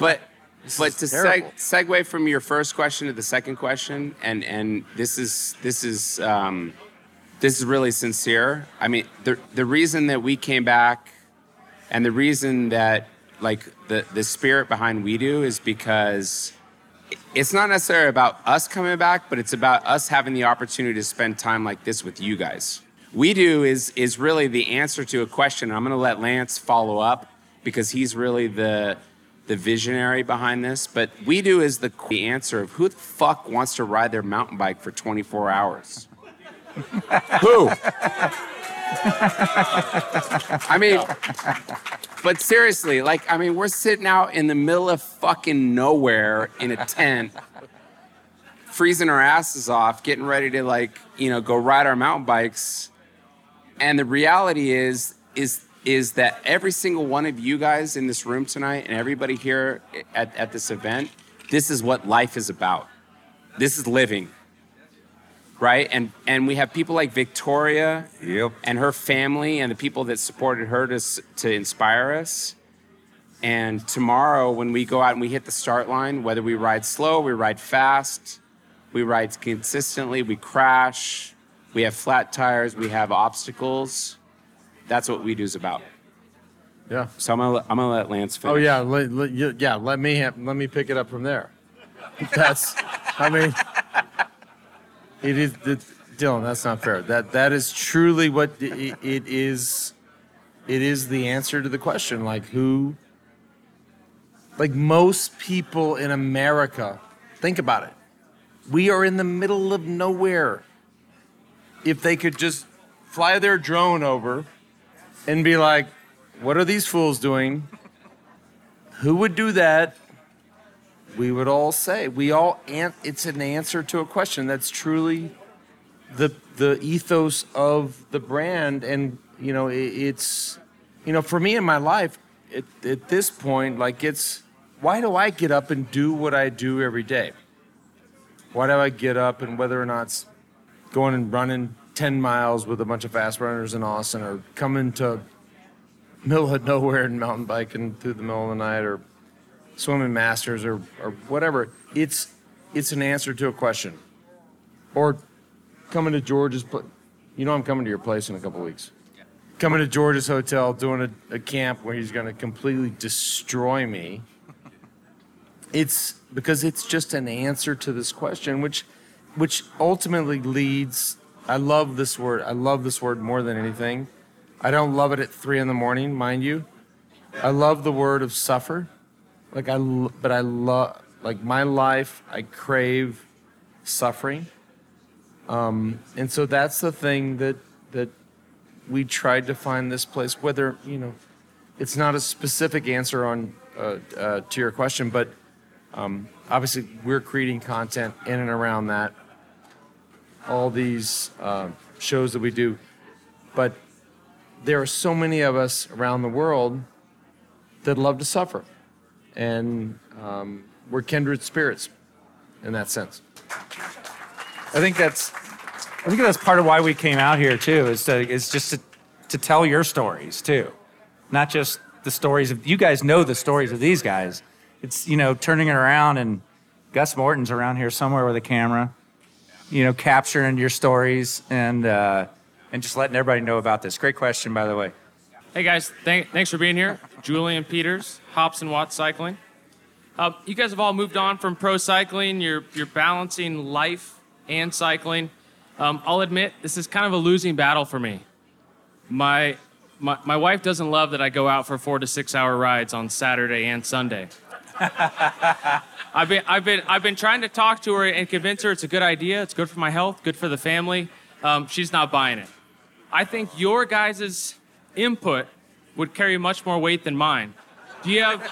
But this but to seg- segue from your first question to the second question, and and this is this is um, this is really sincere. I mean, the the reason that we came back, and the reason that like the, the spirit behind We Do is because it's not necessarily about us coming back, but it's about us having the opportunity to spend time like this with you guys. We Do is is really the answer to a question. I'm going to let Lance follow up because he's really the the visionary behind this. But We Do is the answer of who the fuck wants to ride their mountain bike for twenty-four hours? Who? I mean, but seriously, like, I mean, we're sitting out in the middle of fucking nowhere in a tent, freezing our asses off, getting ready to, like, you know, go ride our mountain bikes. And the reality is, is, is that every single one of you guys in this room tonight and everybody here at, at this event, this is what life is about. This is living. Right? And and we have people like Victoria, yep, and her family and the people that supported her to to inspire us. And tomorrow when we go out and we hit the start line, whether we ride slow, we ride fast, we ride consistently, we crash, we have flat tires, we have obstacles. That's what We Do's about. Yeah. So I'm gonna I'm gonna let Lance finish. Oh yeah, let, let, yeah. Let me have, let me pick it up from there. That's I mean. It is, it, Dylan, that's not fair. That that is truly what it, it is. It is the answer to the question. Like who, like most people in America, think about it. We are in the middle of nowhere. If they could just fly their drone over and be like, what are these fools doing? Who would do that? We would all say, we all, an- it's an answer to a question. That's truly the the ethos of the brand. And, you know, it, it's, you know, for me in my life, it, at this point, like it's, why do I get up and do what I do every day? Why do I get up and whether or not it's going and running ten miles with a bunch of fast runners in Austin or coming to middle of nowhere and mountain biking through the middle of the night or swimming masters or, or whatever, it's it's an answer to a question. Or coming to George's, pl- you know I'm coming to your place in a couple of weeks. Yeah. Coming to George's hotel, doing a, a camp where he's gonna completely destroy me. It's because it's just an answer to this question, which which ultimately leads, I love this word, I love this word more than anything. I don't love it at three in the morning, mind you. I love the word of suffer. Like I, but I love, like my life, I crave suffering. Um, and so that's the thing that, that we tried to find this place, whether, you know, it's not a specific answer on, uh, uh, to your question, but, um, obviously we're creating content in and around that, all these, uh, shows that we do, but there are so many of us around the world that love to suffer. And um, we're kindred spirits in that sense. I think that's I think that's part of why we came out here too, is to, is just to to tell your stories too, not just the stories of, you guys know the stories of these guys. It's, you know, turning it around, and Gus Morton's around here somewhere with a camera, you know, capturing your stories and uh, and just letting everybody know about this. Great question, by the way. Hey, guys. Thank, thanks for being here. Julian Peters, Hops and Watts Cycling. Uh, you guys have all moved on from pro cycling. You're, you're balancing life and cycling. Um, I'll admit, this is kind of a losing battle for me. My, my my wife doesn't love that I go out for four to six hour rides on Saturday and Sunday. I've been I've been I've been trying to talk to her and convince her it's a good idea. It's good for my health, good for the family. Um, she's not buying it. I think your guys' input would carry much more weight than mine. Do you have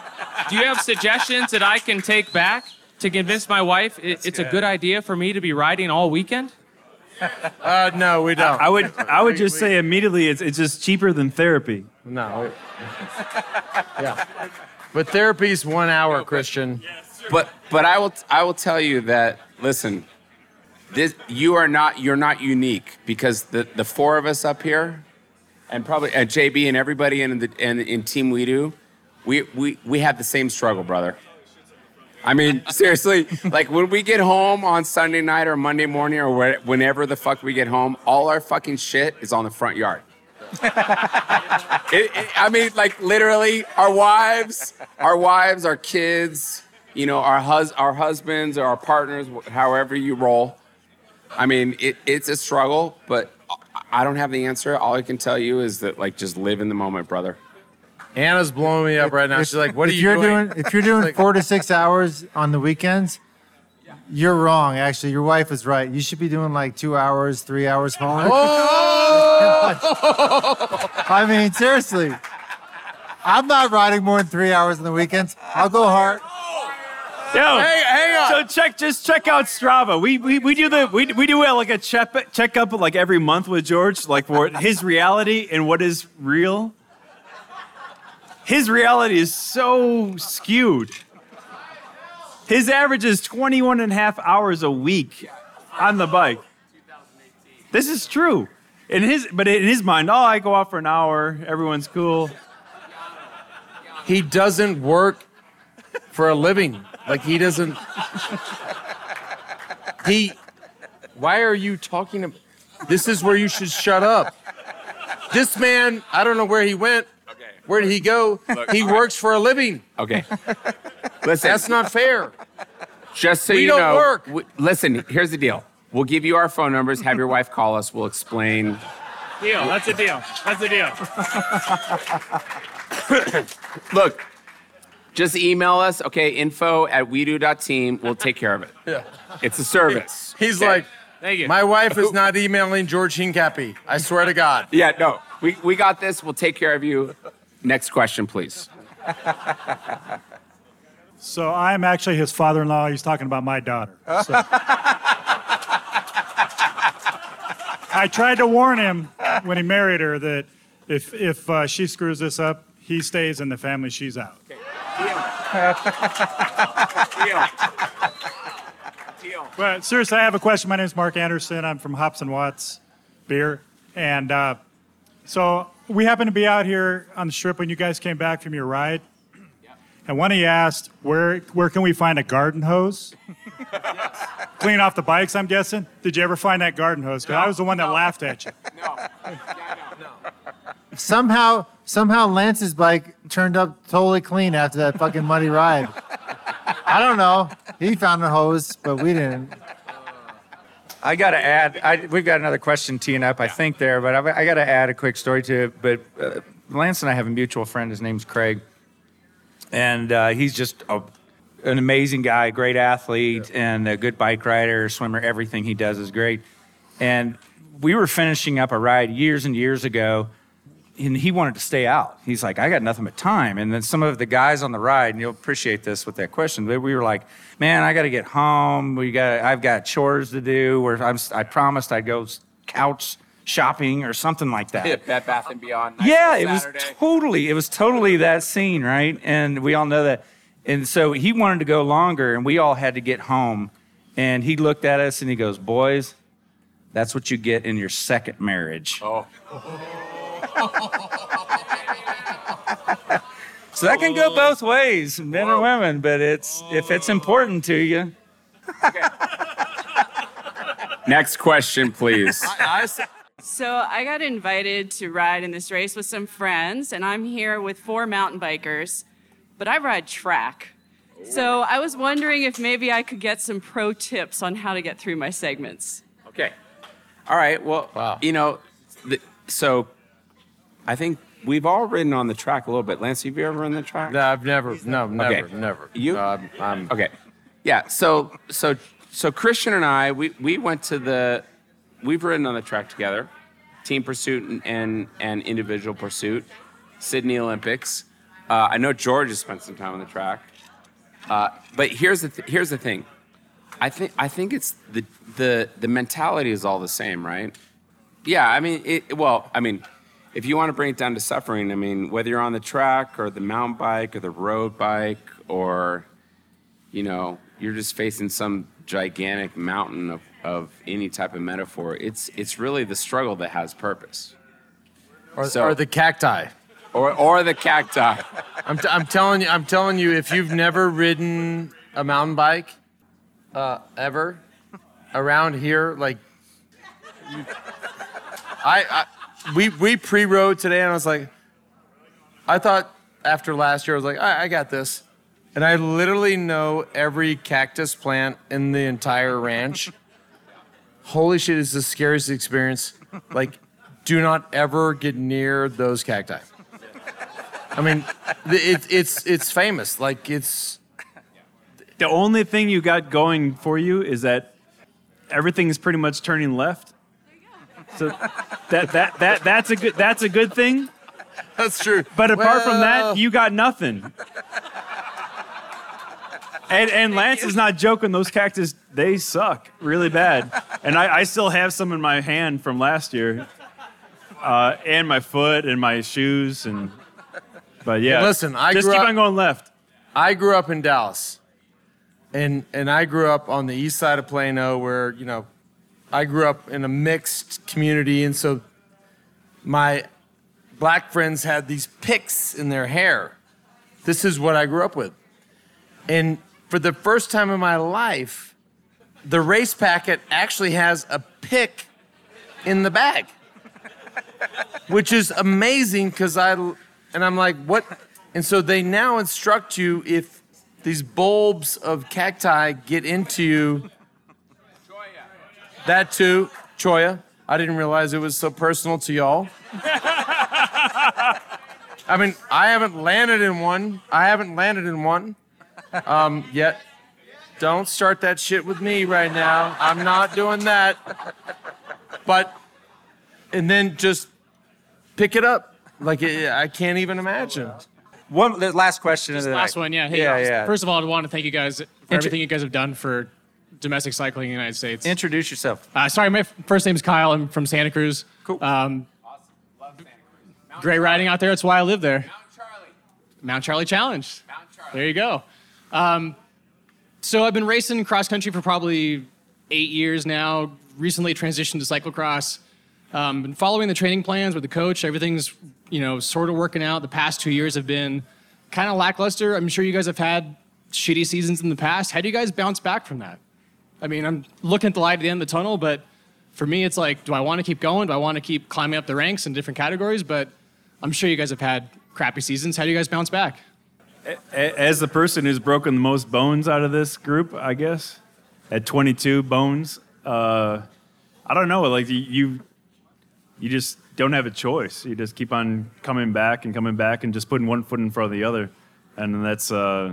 do you have suggestions that I can take back to convince my wife it, it's good. a good idea for me to be riding all weekend? Uh, no, we don't. I, I would I would just we, say immediately it's it's just cheaper than therapy. No. It, yeah. But therapy's one hour, no, but, Christian. Yes, but but I will I will tell you that, listen, this you are not you're not unique, because the, the four of us up here and probably uh, J B and everybody in the and in Team We Do, we we we have the same struggle, brother. I mean, seriously, like when we get home on Sunday night or Monday morning or wh- whenever the fuck we get home, all our fucking shit is on the front yard. it, it, I mean, like literally our wives, our wives, our kids, you know, our hus- our husbands or our partners, however you roll. I mean, it, it's a struggle, but I don't have the answer. All I can tell you is that, like, just live in the moment, brother. Anna's blowing me up right now. She's like, "What are if you you're doing? doing?" If you're doing four to six hours on the weekends, you're wrong. Actually, your wife is right. You should be doing like two hours, three hours home. Oh! I mean, seriously, I'm not riding more than three hours on the weekends. I'll go hard. Yo, hang, hang on. So check, just check out Strava. We we, we do the we we do like a check check up like every month with George, like for his reality and what is real. His reality is so skewed. His average is twenty-one and a half hours a week on the bike. This is true. In his, but in his mind, oh, I go out for an hour. Everyone's cool. He doesn't work for a living. Like, he doesn't. He, why are you talking about? This is where you should shut up. This man, I don't know where he went. Where did he go? Look, he works for a living. Okay. Listen. That's not fair. Just so we you know. We don't work. We, listen, here's the deal. We'll give you our phone numbers. Have your wife call us. We'll explain. Deal. That's a deal. That's a deal. Look, just email us. Okay, info at wedo.team. We'll take care of it. Yeah. It's a service. He's okay. like, Thank you. My wife is not emailing George Hincapie. I swear to God. Yeah, no. We we got this. We'll take care of you. Next question, please. So I'm actually his father-in-law. He's talking about my daughter. So. I tried to warn him when he married her that if if uh, she screws this up, he stays in the family, she's out. Okay. Deal. Deal. Deal. But seriously, I have a question. My name is Mark Anderson. I'm from Hops and Watts Beer. And uh, so... we happened to be out here on the strip when you guys came back from your ride, yep. And one of you asked, where where can we find a garden hose? Yes. Clean off the bikes, I'm guessing. Did you ever find that garden hose? Because no. I was the one that no. laughed at you. No. Yeah, no. no. Somehow, somehow Lance's bike turned up totally clean after that fucking muddy ride. I don't know. He found a hose, but we didn't. I got to add, I, we've got another question teeing up, I yeah. think, there, but I, I got to add a quick story to it. But uh, Lance and I have a mutual friend. His name's Craig. And uh, he's just a, an amazing guy, great athlete, yeah. and a good bike rider, swimmer. Everything he does is great. And we were finishing up a ride years and years ago, and he wanted to stay out. He's like, I got nothing but time. And then some of the guys on the ride, and you'll appreciate this with that question, but we were like, man, I got to get home. We got, I've got chores to do. Or I'm, I promised I'd go couch shopping or something like that. Yeah, Bed Bath and Beyond. Nice yeah, it was totally, it was totally that scene, right? And we all know that. And so he wanted to go longer, and we all had to get home. And he looked at us, and he goes, boys, that's what you get in your second marriage. Oh. So that can go both ways, men or women, but it's if it's important to you. Okay. Next question, please. I, I, So I got invited to ride in this race with some friends, and I'm here with four mountain bikers, but I ride track. So I was wondering if maybe I could get some pro tips on how to get through my segments. Okay. All right. Well, wow. you know, the, so I think we've all ridden on the track a little bit. Lance, have you ever run the track? No, I've never. No, never, okay. never. You? No, I'm, I'm... Okay. Yeah. So, so, so Christian and I, we, we went to the. We've ridden on the track together, team pursuit and, and, and individual pursuit, Sydney Olympics. Uh, I know George has spent some time on the track, uh, but here's the th- here's the thing. I think I think it's the the the mentality is all the same, right? Yeah, I mean, it, well, I mean, if you want to bring it down to suffering, I mean, whether you're on the track or the mountain bike or the road bike or, you know, you're just facing some gigantic mountain of. of any type of metaphor, it's it's really the struggle that has purpose. Or, so, or the cacti. Or or the cacti. I'm, t- I'm telling you, I'm telling you, if you've never ridden a mountain bike uh, ever around here, like you, I, I we we pre-rode today, and I was like, I thought after last year, I was like, I, I got this, and I literally know every cactus plant in the entire ranch. Holy shit, it's the scariest experience. Like, do not ever get near those cacti. I mean, it, it's it's famous. Like, it's... The only thing you got going for you is that everything is pretty much turning left. So that that that that's a good that's a good thing. That's true. But apart well... from that, you got nothing. And, and Lance is not joking. Those cactus, they suck really bad. And I, I still have some in my hand from last year, uh, and my foot and my shoes. And but yeah, hey, listen, I just grew keep up, on going left. I grew up in Dallas, and and I grew up on the east side of Plano, where you know, I grew up in a mixed community, and so my black friends had these picks in their hair. This is what I grew up with, and. For the first time in my life, the race packet actually has a pick in the bag, which is amazing because I, and I'm like, what? And so they now instruct you if these bulbs of cacti get into you. That too, Choya. I didn't realize it was so personal to y'all. I mean, I haven't landed in one. I haven't landed in one. Um, yet, don't start that shit with me right now. I'm not doing that. But, and then just pick it up. Like, it, I can't even imagine. One the last question. Just last I, one, yeah. Hey, yeah, guys, yeah. First of all, I want to thank you guys for Intr- everything you guys have done for domestic cycling in the United States. Introduce yourself. Uh, sorry, my f- first name is Kyle. I'm from Santa Cruz. Cool. Um, awesome. Love Santa Cruz. Mount great Charlie. Riding out there. That's why I live there. Mount Charlie. Mount Charlie Challenge. Mount Charlie. There you go. Um, so I've been racing cross-country for probably eight years now, recently transitioned to cyclocross. Um, been following the training plans with the coach. Everything's, you know, sort of working out. The past two years have been kind of lackluster. I'm sure you guys have had shitty seasons in the past. How do you guys bounce back from that? I mean, I'm looking at the light at the end of the tunnel, but for me, it's like, do I want to keep going? Do I want to keep climbing up the ranks in different categories? But I'm sure you guys have had crappy seasons. How do you guys bounce back? As the person who's broken the most bones out of this group, I guess, at twenty-two bones, uh, I don't know. Like you, you just don't have a choice. You just keep on coming back and coming back and just putting one foot in front of the other. And that's, uh,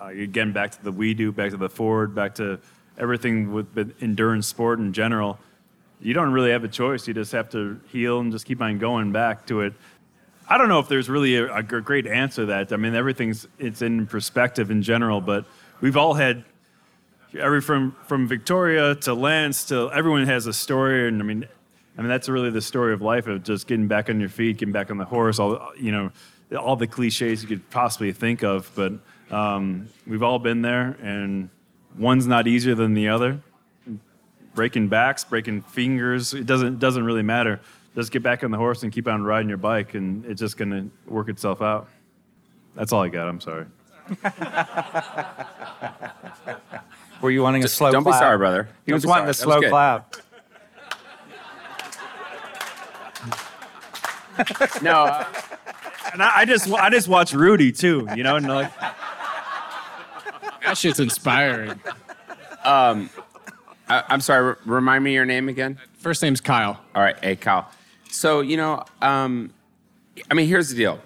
again, back to the we do, back to the forward, back to everything with endurance sport in general. You don't really have a choice. You just have to heal and just keep on going back to it. I don't know if there's really a, a great answer to that. I mean, everything's it's in perspective in general, but we've all had every from from Victoria to Lance to everyone has a story, and I mean, I mean that's really the story of life of just getting back on your feet, getting back on the horse, all you know, all the cliches you could possibly think of. But um, we've all been there, and one's not easier than the other. Breaking backs, breaking fingers, it doesn't doesn't really matter. just get back on the horse and keep on riding your bike, and it's just going to work itself out. That's all I got. I'm sorry. Were you wanting just a slow don't cloud? Don't be sorry, brother. He don't was wanting sorry. a slow cloud. No. Uh, and I, I just I just watch Rudy, too, you know? And like, that shit's inspiring. Um, I, I'm sorry. R- remind me your name again. First name's Kyle. All right. Hey, Kyle. So, you know, um, I mean, here's the deal.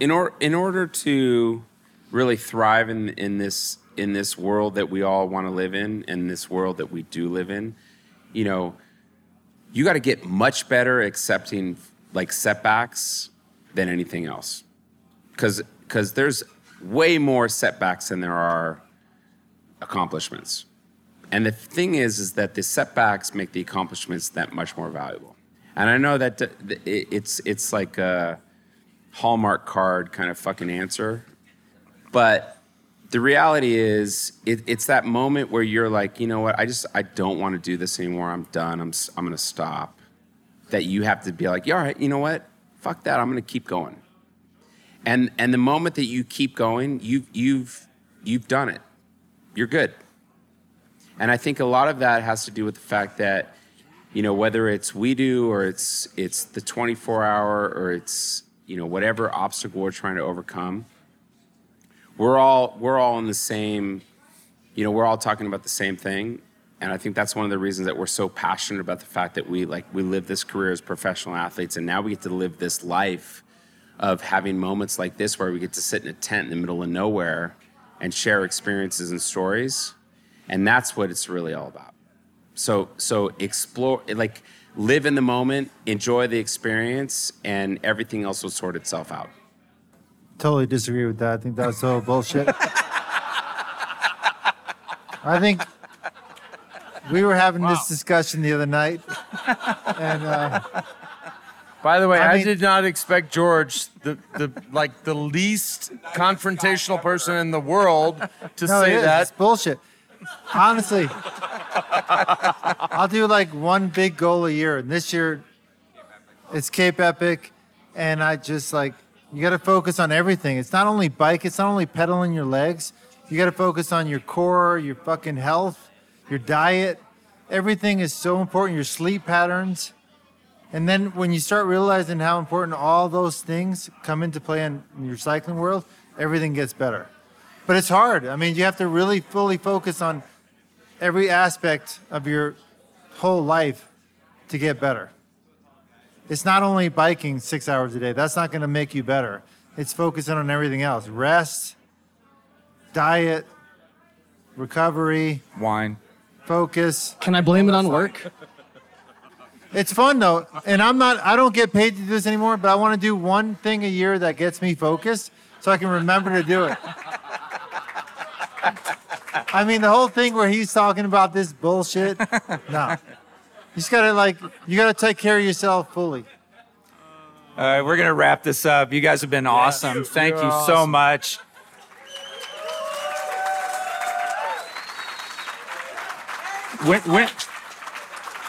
In, or, in order to really thrive in, in this in this world that we all want to live in, in this world that we do live in, you know, you got to get much better accepting, like, setbacks than anything else. Because because there's way more setbacks than there are accomplishments. And the thing is, is that the setbacks make the accomplishments that much more valuable. And I know that it's it's like a Hallmark card kind of fucking answer. But the reality is, it, it's that moment where you're like, you know what, I just, I don't want to do this anymore. I'm done. I'm I'm going to stop. That you have to be like, yeah, all right, you know what? Fuck that. I'm going to keep going. And and the moment that you keep going, you've you've you've done it. You're good. And I think a lot of that has to do with the fact that, you know, whether it's We Do or it's it's the twenty-four hour or it's, you know, whatever obstacle we're trying to overcome, we're all we're all in the same, you know, we're all talking about the same thing. And I think that's one of the reasons that we're so passionate about the fact that we like we live this career as professional athletes, and now we get to live this life of having moments like this where we get to sit in a tent in the middle of nowhere and share experiences and stories. And that's what it's really all about. So so explore, like, live in the moment, enjoy the experience, and everything else will sort itself out. Totally disagree with that. I think that's all bullshit. I think we were having wow. this discussion the other night. And uh, by the way, I, I mean, did not expect George, the, the like the least confrontational person in the world, to no, say it is. that. It's bullshit. Honestly, I'll do like one big goal a year. And this year, it's Cape Epic. And I just like, you got to focus on everything. It's not only bike. It's not only pedaling your legs. You got to focus on your core, your fucking health, your diet. Everything is so important. Your sleep patterns. And then when you start realizing how important all those things come into play in your cycling world, everything gets better. But it's hard. I mean, you have to really fully focus on every aspect of your whole life to get better. It's not only biking six hours a day. That's not going to make you better. It's focusing on everything else. Rest, diet, recovery. Wine. Focus. Can I blame it on work? It's fun, though. And I'm not, I don't get paid to do this anymore, but I want to do one thing a year that gets me focused so I can remember to do it. I mean, the whole thing where he's talking about this bullshit, no. You just got to, like, you got to take care of yourself fully. All right, we're going to wrap this up. You guys have been yeah, awesome. You, Thank you awesome. so much. When, when,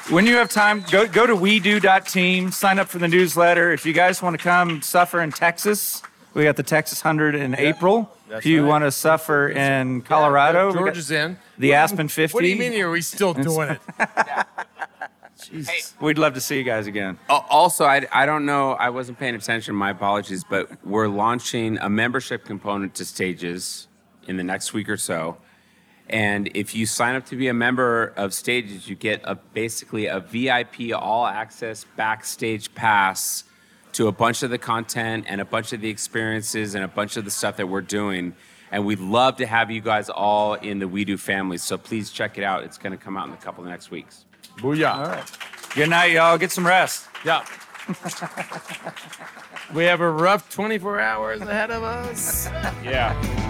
when you have time, go, go to we do dot team, sign up for the newsletter. If you guys want to come suffer in Texas, we got the Texas one hundred in yeah. April. That's if you right. want to suffer in Colorado, yeah, George is in the what, Aspen fifty. What do you mean? Are we still doing it? Yeah. Jesus. Hey, we'd love to see you guys again. Also, I, I don't know. I wasn't paying attention. My apologies. But we're launching a membership component to Stages in the next week or so. And if you sign up to be a member of Stages, you get a basically a V I P all-access backstage pass to a bunch of the content and a bunch of the experiences and a bunch of the stuff that we're doing. And we'd love to have you guys all in the We Do family. So please check it out. It's going to come out in a couple of next weeks. Booyah. All right. Good night, y'all. Get some rest. Yeah. We have a rough twenty-four hours ahead of us. Yeah.